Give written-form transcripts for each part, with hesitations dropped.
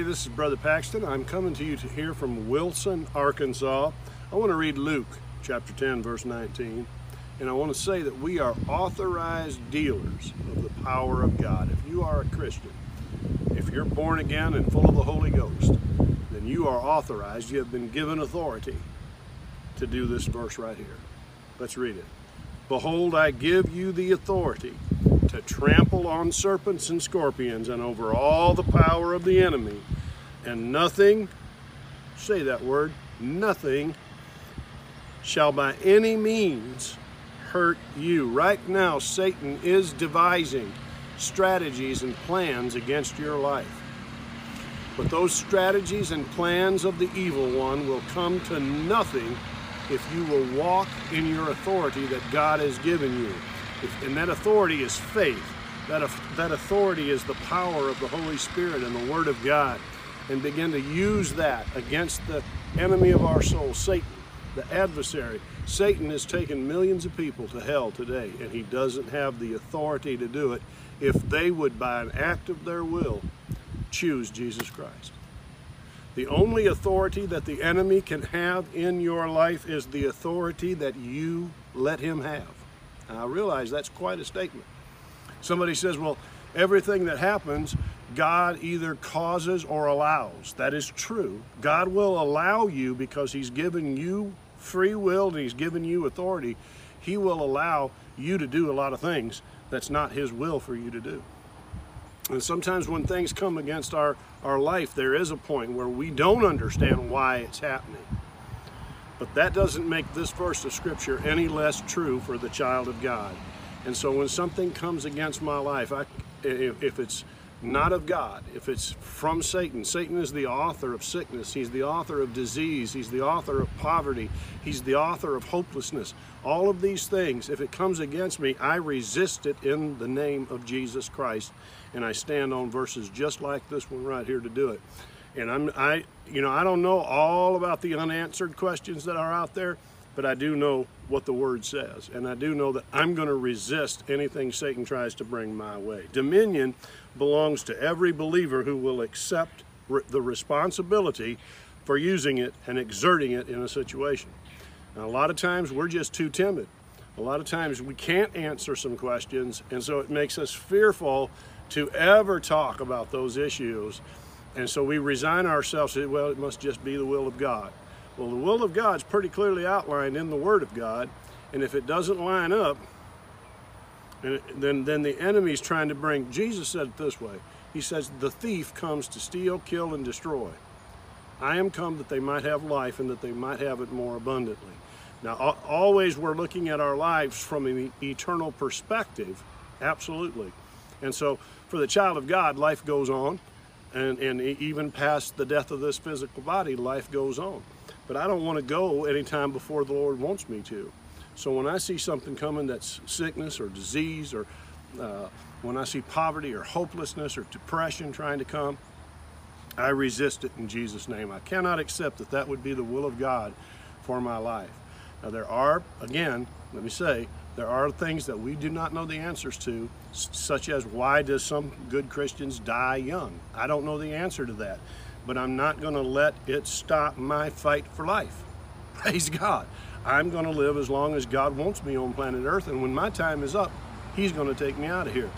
everybody, this is Brother Paxton. I'm coming to you here from Wilson, Arkansas. I want to read Luke chapter 10 verse 19, and I want to say that we are authorized dealers of the power of God. If you are a Christian, if you're born again and full of the Holy Ghost, then you are authorized, you have been given authority to do this verse right here. Let's read it. Behold, I give you the authority to trample on serpents and scorpions and over all the power of the enemy, and nothing, say that word, nothing shall by any means hurt you. Right now, Satan is devising strategies and plans against your life. But those strategies and plans of the evil one will come to nothing if you will walk in your authority that God has given you. And that authority is faith. That authority is the power of the Holy Spirit and the Word of God. And begin to use that against the enemy of our soul, Satan, the adversary. Satan has taken millions of people to hell today, and he doesn't have the authority to do it if they would, by an act of their will, choose Jesus Christ. The only authority that the enemy can have in your life is the authority that you let him have. Now, I realize that's quite a statement. Somebody says, well, everything that happens, God either causes or allows. That is true. God will allow you because he's given you free will and he's given you authority. He will allow you to do a lot of things that's not his will for you to do. And sometimes when things come against our life, there is a point where we don't understand why it's happening. But that doesn't make this verse of Scripture any less true for the child of God. And so when something comes against my life, if it's not of God, if it's from Satan, Satan is the author of sickness, he's the author of disease, he's the author of poverty, he's the author of hopelessness. All of these things, if it comes against me, I resist it in the name of Jesus Christ. And I stand on verses just like this one right here to do it. And I don't know all about the unanswered questions that are out there, but I do know what the Word says. And I do know that I'm going to resist anything Satan tries to bring my way. Dominion belongs to every believer who will accept the responsibility for using it and exerting it in a situation. And a lot of times we're just too timid. A lot of times we can't answer some questions, and so it makes us fearful to ever talk about those issues. And so we resign ourselves to, well, it must just be the will of God. Well, the will of God's pretty clearly outlined in the Word of God, and if it doesn't line up, then the enemy's trying to bring. Jesus said it this way. He says, the thief comes to steal, kill, and destroy. I am come that they might have life and that they might have it more abundantly. Now, always we're looking at our lives from an eternal perspective, absolutely. And so for the child of God, life goes on. And even past the death of this physical body, life goes on. But I don't want to go anytime before the Lord wants me to. So when I see something coming that's sickness or disease, or when I see poverty or hopelessness or depression trying to come, I resist it in Jesus' name. I cannot accept that that would be the will of God for my life. Now there are, again, let me say, there are things that we do not know the answers to, such as why does some good Christians die young? I don't know the answer to that, but I'm not going to let it stop my fight for life. Praise God. I'm going to live as long as God wants me on planet Earth, and when my time is up, he's going to take me out of here,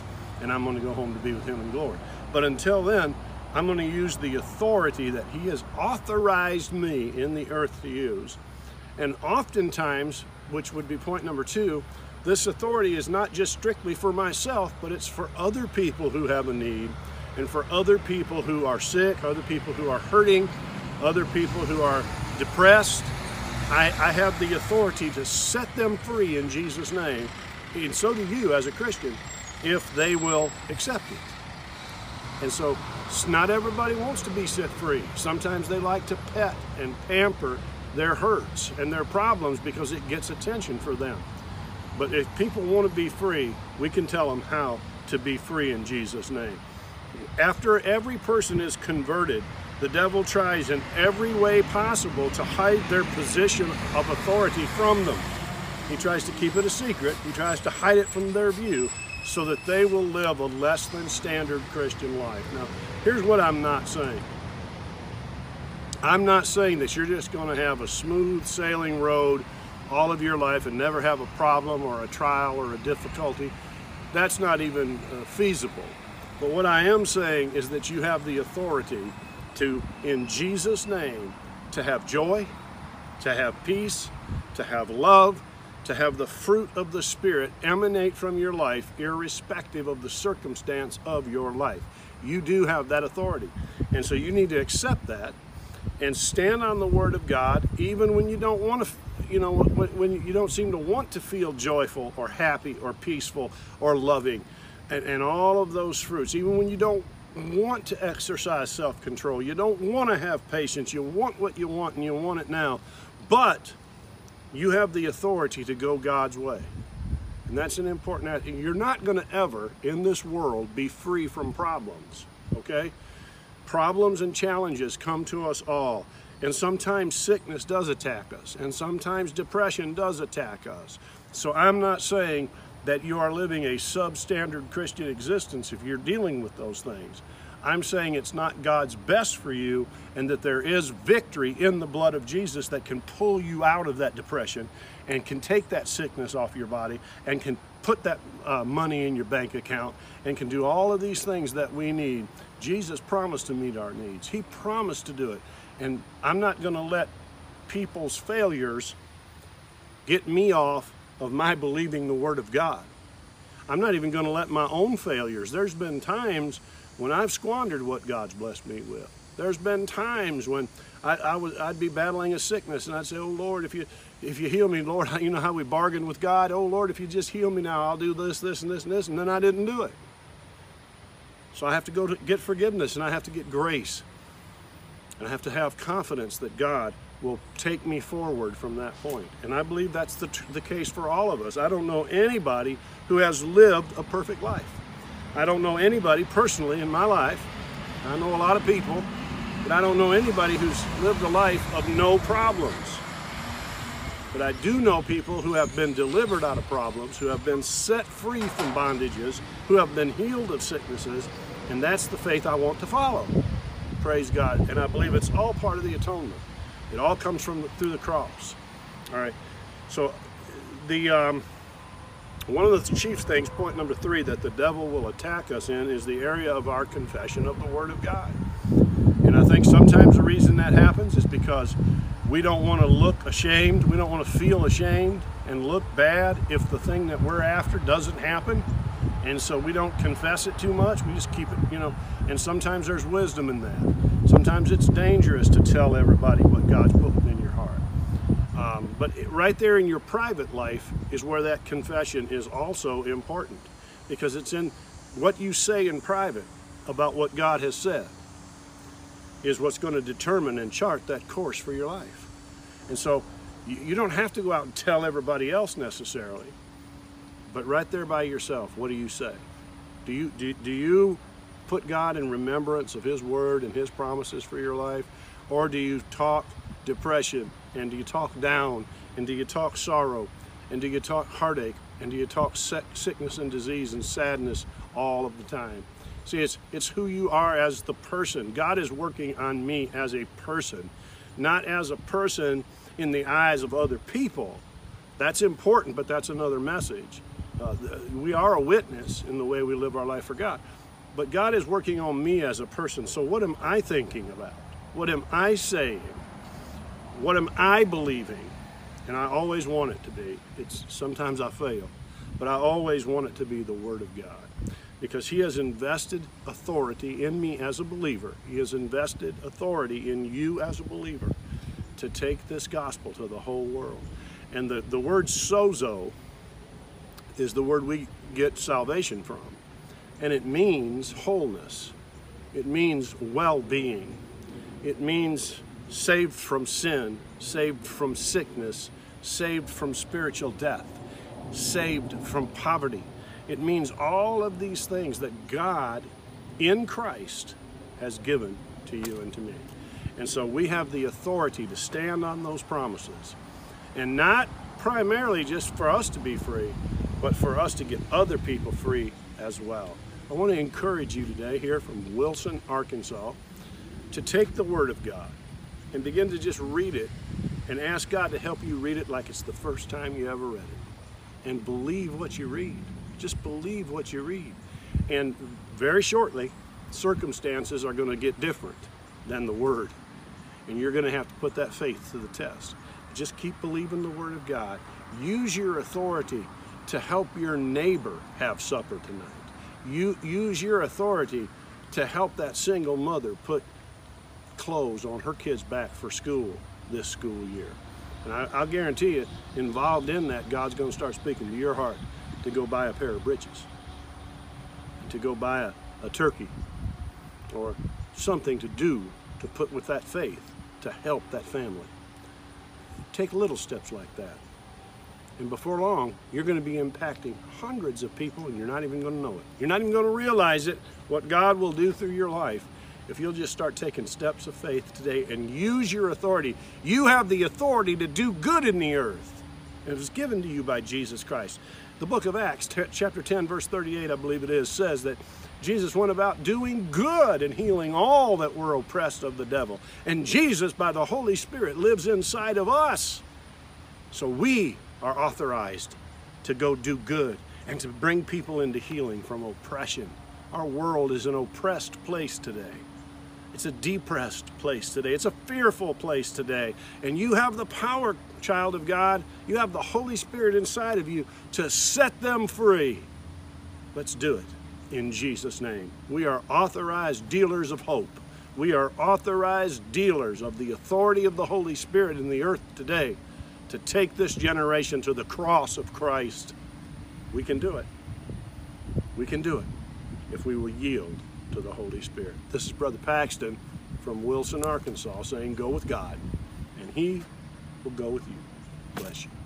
and I'm going to go home to be with him in glory. But until then, I'm going to use the authority that he has authorized me in the earth to use. And oftentimes, which would be point number two, this authority is not just strictly for myself, but it's for other people who have a need, and for other people who are sick, other people who are hurting, other people who are depressed. I have the authority to set them free in Jesus' name, and so do you as a Christian, if they will accept it. And so not everybody wants to be set free. Sometimes they like to pet and pamper their hurts and their problems because it gets attention for them. But if people want to be free, we can tell them how to be free in Jesus' name. After every person is converted, the devil tries in every way possible to hide their position of authority from them. He tries to keep it a secret. He tries to hide it from their view so that they will live a less than standard Christian life. Now, here's what I'm not saying. I'm not saying that you're just going to have a smooth sailing road all of your life and never have a problem or a trial or a difficulty. That's not even feasible. But what I am saying is that you have the authority to, in Jesus' name, to have joy, to have peace, to have love, to have the fruit of the Spirit emanate from your life, irrespective of the circumstance of your life. You do have that authority. And so you need to accept that and stand on the Word of God, even when you don't want to, when you don't seem to want to feel joyful or happy or peaceful or loving and all of those fruits, even when you don't want to exercise self-control, you don't want to have patience, you want what you want and you want it now, but you have the authority to go God's way. And that's an important aspect. You're not going to ever in this world be free from problems, okay? Problems and challenges come to us all. And sometimes sickness does attack us. And sometimes depression does attack us. So I'm not saying that you are living a substandard Christian existence if you're dealing with those things. I'm saying it's not God's best for you, and that there is victory in the blood of Jesus that can pull you out of that depression and can take that sickness off your body and can put that money in your bank account and can do all of these things that we need. Jesus promised to meet our needs. He promised to do it. And I'm not going to let people's failures get me off of my believing the Word of God. I'm not even going to let my own failures. There's been times when I've squandered what God's blessed me with. There's been times when I'd be battling a sickness and I'd say, oh Lord, if you heal me, Lord, you know how we bargain with God. Oh Lord, if you just heal me now, I'll do this, this, and this, and this. And then I didn't do it. So I have to go to get forgiveness, and I have to get grace. And I have to have confidence that God will take me forward from that point. And I believe that's the case for all of us. I don't know anybody who has lived a perfect life. I don't know anybody personally in my life. I know a lot of people, but I don't know anybody who's lived a life of no problems. But I do know people who have been delivered out of problems, who have been set free from bondages, who have been healed of sicknesses, and that's the faith I want to follow. Praise God. And I believe it's all part of the atonement. It all comes from through the cross. All right. So the one of the chief things, point number 3, that the devil will attack us in is the area of our confession of the Word of God. And I think sometimes the reason that happens is because we don't want to look ashamed. We don't want to feel ashamed and look bad if the thing that we're after doesn't happen. And so we don't confess it too much. We just keep it, and sometimes there's wisdom in that. Sometimes it's dangerous to tell everybody what God's put in your heart. But right there in your private life is where that confession is also important, because it's in what you say in private about what God has said is what's going to determine and chart that course for your life. And so you don't have to go out and tell everybody else necessarily. But right there by yourself, what do you say? Do you put God in remembrance of His Word and His promises for your life? Or do you talk depression? And do you talk down? And do you talk sorrow? And do you talk heartache? And do you talk sickness and disease and sadness all of the time? See, it's who you are as the person. God is working on me as a person, not as a person in the eyes of other people. That's important, but that's another message. We are a witness in the way we live our life for God. But God is working on me as a person. So what am I thinking about? What am I saying? What am I believing? And I always want it to be. Sometimes I fail, but I always want it to be the Word of God, because He has invested authority in me as a believer. He has invested authority in you as a believer to take this gospel to the whole world. And the word sozo is the word we get salvation from. And it means wholeness. It means well-being. It means saved from sin, saved from sickness, saved from spiritual death, saved from poverty. It means all of these things that God in Christ has given to you and to me. And so we have the authority to stand on those promises. And not primarily just for us to be free, but for us to get other people free as well. I want to encourage you today, here from Wilson, Arkansas, to take the Word of God and begin to just read it and ask God to help you read it like it's the first time you ever read it. And believe what you read. Just believe what you read. And very shortly, circumstances are going to get different than the Word. And you're going to have to put that faith to the test. Just keep believing the Word of God. Use your authority to help your neighbor have supper tonight. You use your authority to help that single mother put clothes on her kids back for school this school year. And I'll guarantee you, involved in that, God's going to start speaking to your heart to go buy a pair of britches, to go buy a turkey, or something to do to put with that faith to help that family. Take little steps like that. And before long, you're going to be impacting hundreds of people, and you're not even going to know it. You're not even going to realize it, what God will do through your life, if you'll just start taking steps of faith today and use your authority. You have the authority to do good in the earth. And it was given to you by Jesus Christ. The book of Acts, chapter 10, verse 38, I believe it is, says that Jesus went about doing good and healing all that were oppressed of the devil. And Jesus, by the Holy Spirit, lives inside of us. So we are authorized to go do good and to bring people into healing from oppression. Our world is an oppressed place today. It's a depressed place today. It's a fearful place today. And you have the power, child of God. You have the Holy Spirit inside of you to set them free. Let's do it. In Jesus' name. We are authorized dealers of hope. We are authorized dealers of the authority of the Holy Spirit in the earth today to take this generation to the cross of Christ. We can do it. We can do it if we will yield to the Holy Spirit. This is Brother Paxton from Wilson, Arkansas, saying go with God, and He will go with you. Bless you.